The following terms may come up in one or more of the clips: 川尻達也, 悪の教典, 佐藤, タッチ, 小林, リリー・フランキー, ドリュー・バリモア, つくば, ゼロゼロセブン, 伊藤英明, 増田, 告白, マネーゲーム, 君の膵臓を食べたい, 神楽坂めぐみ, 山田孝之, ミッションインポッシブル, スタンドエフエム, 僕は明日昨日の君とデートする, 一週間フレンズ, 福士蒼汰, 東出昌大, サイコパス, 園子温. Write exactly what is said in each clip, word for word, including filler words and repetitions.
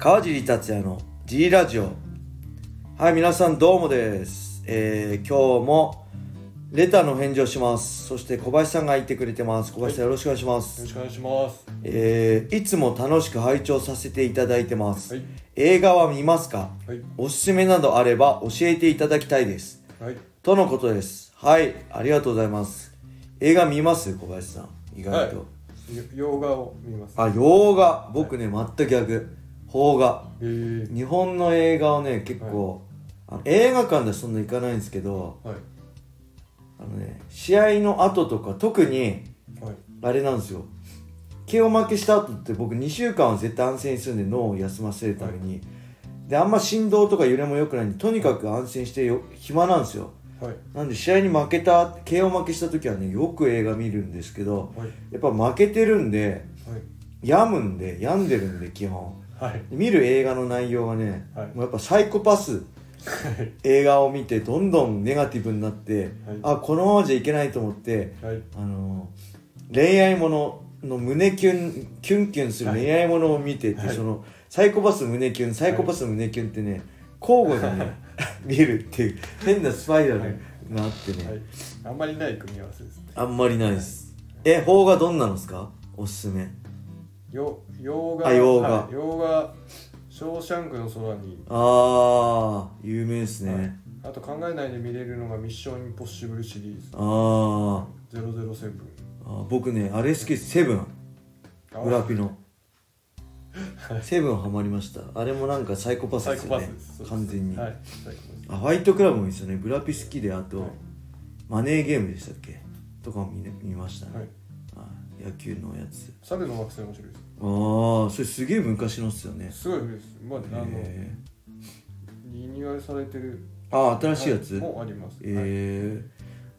川尻達也の G ラジオ。はい、皆さんどうもです、えー、今日もレターの返事をします。そして小林さんがいてくれてます。小林さん、はい、よろしくお願いします。よろしくお願いします、えー、いつも楽しく拝聴させていただいてます、はい、映画は見ますか、はい、おすすめなどあれば教えていただきたいです、はい、とのことです。はい、ありがとうございます。映画見ます？小林さん意外と、はい、洋画を見ます。あ、洋画、僕ね、はい、全く逆。邦画、えー、日本の映画をね、結構、はい、あの映画館ではそんな行かないんですけど、はい、あのね、試合の後とか特に、はい、あれなんですよ、ケーオー負けした後って僕にしゅうかんは絶対安静にするんで、脳を休ませるために、はい、であんま振動とか揺れも良くないんで、とにかく安静してよ、暇なんですよ。はい、なんで試合に負けた ケーオー 負けした時はね、よく映画見るんですけど、はい、やっぱ負けてるんで、はい、病むんで病んでるんで基本、はい、見る映画の内容がね、はい、もうやっぱサイコパス、はい、映画を見てどんどんネガティブになって、はい、あ、このままじゃいけないと思って、はい、あの恋愛ものの胸キュンキュンキュンする恋愛ものを見てて、はい、そのサイコパス胸キュンサイコパス胸キュンってね、交互にね、はい、見るっていう変なスパイラルがあってね、はいはい、あんまりない組み合わせですね。あんまりないです、はい、え、邦画どんなのですか、おすすめ。よ洋画、あ、洋画、はい、洋画、ショーシャンクの空に、あー、有名ですね、はい、あと考えないで見れるのがミッションインポッシブルシリーズ、あー、ゼロゼロセブン。あ、僕ね、あれ好きです、セブン、ブラピのセブンハマりました。あれもなんかサイコパスですよね、完全に、はい、サイコパス。あ、ファイトクラブもいいですよね。ブラピ好きで、あと、はい、マネーゲームでしたっけとかも 見,、ね、見ましたね、はい、あ、野球のやつ。サルの惑星面白いです。ああ、それすげえ昔のっすよね。すごい古いです。まあ、あのリニューアルされてる、あ、新しいやつ、はい、もあります。えー、はい、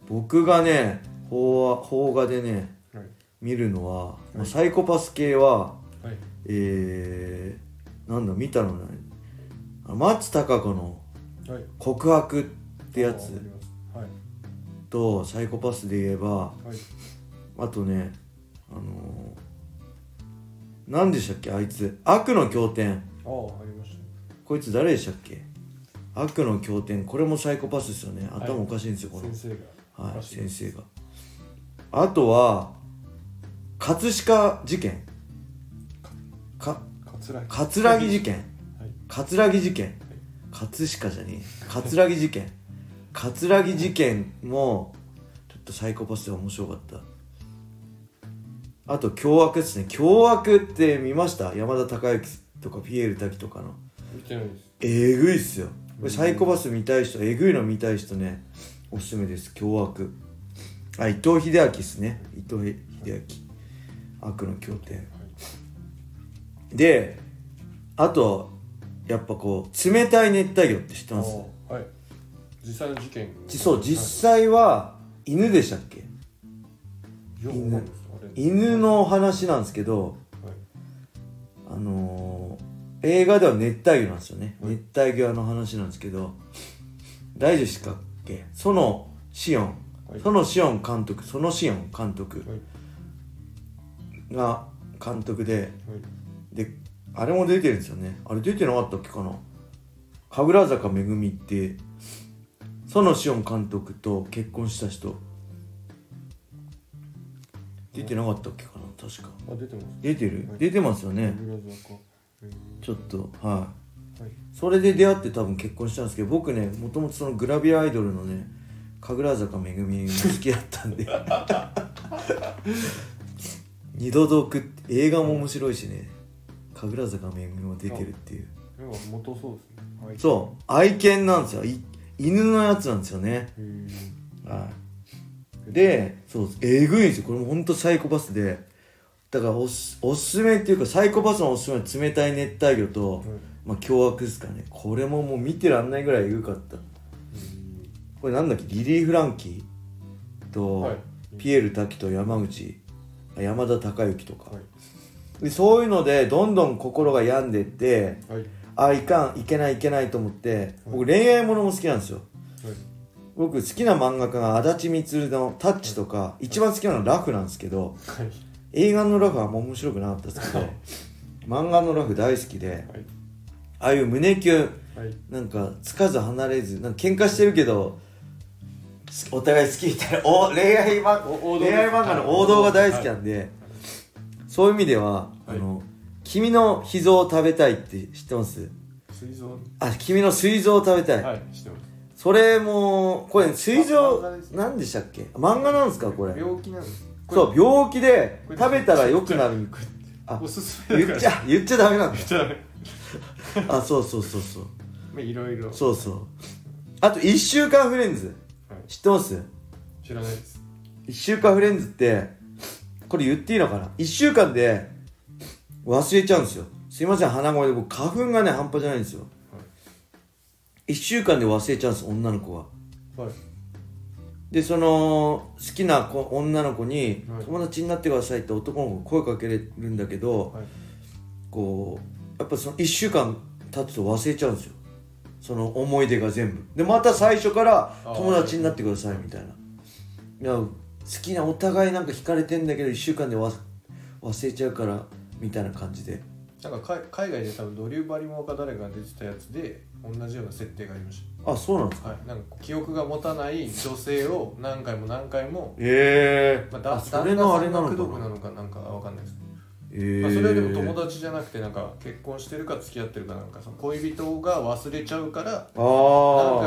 僕がね、邦画でね、はい、見るのは、まあ、サイコパス系は、はい、えー、なんだ、見たのね、松たか子の告白ってやつとサイコパスで言えば、あとね、あのー、なんでしたっけ、あいつ悪の教典、ああ、ありました。こいつ誰でしたっけ、悪の教典、これもサイコパスですよね。頭おかしいんですよ、この先生が、はい、先生が。あとは葛飾事件、か葛城事件、葛城事件、葛飾じゃねえ、葛城事件、葛城事件もちょっとサイコパスで面白かった。あと凶悪ですね。凶悪って見ました？山田孝之とかピエール瀧とかの。見てないです。えぐいっすよ、サイコパス見たい人、えぐいの見たい人ね、おすすめです、凶悪。あ、伊藤英明っすね、伊藤英明、悪の教典で。あとやっぱこう冷たい熱帯魚って知ってます？はい、実際の事件。そう、実際は犬でしたっけ、はい、犬、犬の話なんですけど、はい、あのー、映画では熱帯魚なんですよね、はい、熱帯魚の話なんですけど、大丈夫ですかっけ、園子音、はい、園子音監督、園子音監督が監督で、はい、で、あれも出てるんですよね。あれ出てなかったっけかな、神楽坂めぐみって園子音監督と結婚した人、出てなかったっけかな、確か。あ、出てます。出てる、はい、出てますよね、神楽坂、ちょっと、はい、はい、それで出会って多分結婚したんですけど、僕ね、もともとそのグラビアアイドルのね、神楽坂めぐみが好きだったんで二度どくって映画も面白いしね、神楽坂めぐみも出てるっていう。元そうですね、はい、そう、愛犬なんですよ、犬のやつなんですよね、はい、で、そう、えぐいんですよ、これもほんとサイコパスで。だからお す, おすすめっていうか、サイコパスのおすすめは冷たい熱帯魚と、はい、まあ、凶悪ですかね。これももう見てらんないぐらいえぐかった。これなんだっけ、リリー・フランキーと、はい、ピエール瀧と山口山田孝之とか、はい、でそういうのでどんどん心が病んでって、はい、あ、いかん、いけない、いけないと思って、はい、僕恋愛ものも好きなんですよ、はい、僕好きな漫画家が足立みつるのタッチとか、はい、一番好きなのはラフなんですけど、はい、映画のラフはもう面白くなかったですけど、はい、漫画のラフ大好きで、はい、ああいう胸キュン、はい、なんかつかず離れずなんか喧嘩してるけどお互い好きみたいなお恋愛漫画の王道が大好きなんで、はいはい、そういう意味では、はい、あの君の脾臓を食べたいって知ってます？膵臓？あ、君の膵臓を食べたい、はい、知ってます。それもこれ膵臓何でしたっけ？漫画なんですかこれ？病気なんです。そう病気で食べたら良くなる。あ、おすすめだから言っちゃダメなんだ。言っちゃダメ。あ、そうそうそうそう。まあいろいろ。そうそう。あといっしゅうかんフレンズ、はい、知ってます？知らないです。いっしゅうかんフレンズってこれ言っていいのかな？いっしゅうかんで忘れちゃうんですよ。すいません鼻声で僕花粉がね半端じゃないんですよ。はい、いっしゅうかんで忘れちゃうんです女の子は。はい。でその好きな子女の子に、はい、友達になってくださいって男の子が声かけれるんだけど、はい、こうやっぱそのいっしゅうかん経つと忘れちゃうんですよその思い出が全部でまた最初から友達になってくださいみたいな、はい、好きなお互いなんか惹かれてんだけどいっしゅうかんでわ忘れちゃうからみたいな感じでなんか海外で多分ドリュー・バリモアか誰かが出てたやつで同じような設定がありました。あ、そうなんですか。はい、なんか記憶が持たない女性を何回も何回もええー、まあ、だあそれのあれなのかな、くどくなのかなんか分かんないですね。えーまあ、それでも友達じゃなくてなんか結婚してるか付き合ってるかなんかその恋人が忘れちゃうから何回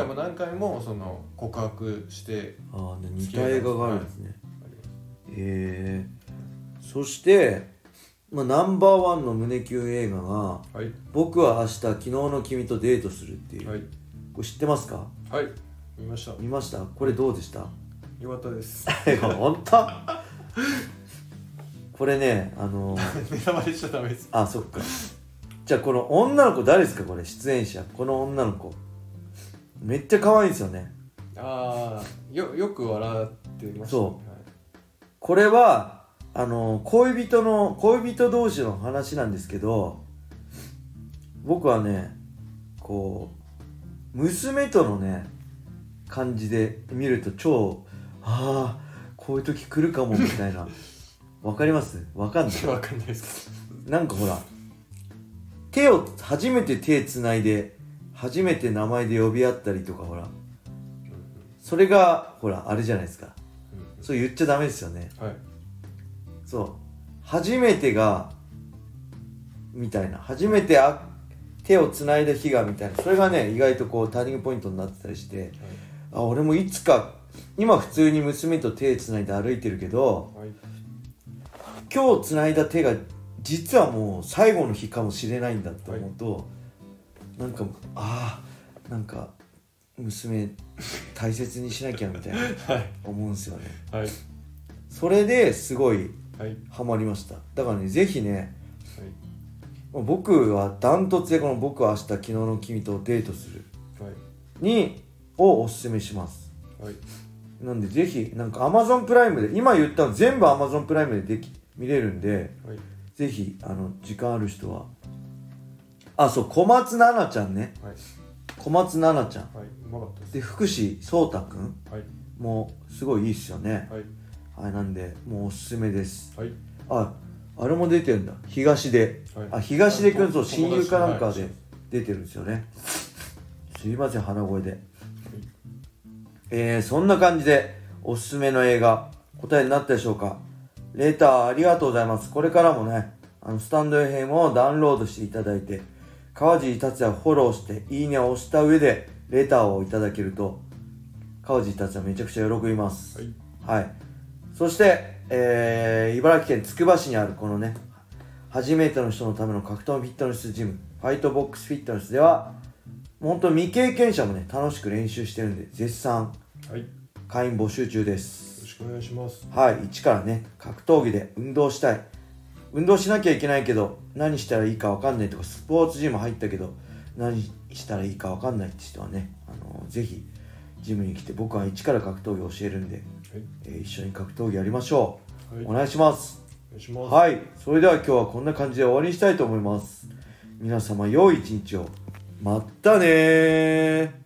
も何回もその告白してああ似た映画があるんですね。はい、ええー、そしてまあ、ナンバーワンの胸キュン映画が、はい、僕は明日昨日の君とデートするっていう、はい、これ知ってますか？はい、見ました。見ました。これどうでした？よかったです。本当？これねあのー、名前しちゃダメです。あ、そっか。じゃあこの女の子誰ですかこれ出演者？この女の子めっちゃ可愛いんですよね。あー よ, よく笑ってました、ね、そう、はい、これはあの恋人の恋人同士の話なんですけど、僕はねこう娘とのね感じで見ると超ああこういう時来るかもみたいな。わかります？わかんない。わかんないです。なんかほら手を初めて手つないで初めて名前で呼び合ったりとかほらそれがほらあれじゃないですか。そう言っちゃダメですよね。はい、そう初めてがみたいな初めてあ手をつないだ日がみたいなそれがね意外とこうターニングポイントになってたりして、はい、あ俺もいつか今普通に娘と手つないで歩いてるけど、はい、今日つないだ手が実はもう最後の日かもしれないんだと思うと、はい、なんかあーなんか娘大切にしなきゃみたいな思うんですよね。はい、それですごいハマりました。だからねぜひね、はい、僕はダントツでこの僕は明日昨日の君とデートするに、はい、をおすすめします。はい、なんでぜひなんか Amazon プライムで今言ったの全部 Amazon プライムででき見れるんで、はい、ぜひあの時間ある人はあそう小松菜奈ちゃんね、はい、小松菜奈ちゃん、はい、うまかったです。で福士蒼汰くん、はい、もうすごいいいっすよね。はいはい、なんでもうおすすめです。はい、あ、あれも出てるんだ東出、はい、あ東出くんと親友かなんかで出てるんですよね。すいません鼻声で、はい、えー、そんな感じでおすすめの映画答えになったでしょうか。レターありがとうございます。これからもねあのスタンドエフエムをダウンロードしていただいて川尻達也をフォローしていいねを押した上でレターをいただけると川尻達也めちゃくちゃ喜びます。はい、はい。そして、えー、茨城県つくば市にあるこのね初めての人のための格闘フィットネスジムファイトボックスフィットネスでは本当未経験者もね楽しく練習してるんで絶賛、はい、会員募集中です。よろしくお願いします。はい、一からね格闘技で運動したい運動しなきゃいけないけど何したらいいか分かんないとかスポーツジム入ったけど何したらいいか分かんないって人はね、あのー、ぜひジムに来て僕は一から格闘技教えるんで、はいえー、一緒に格闘技やりましょう。はい、お願いします。お願いします。はい、それでは今日はこんな感じで終わりにしたいと思います。皆様良い一日を。またねー。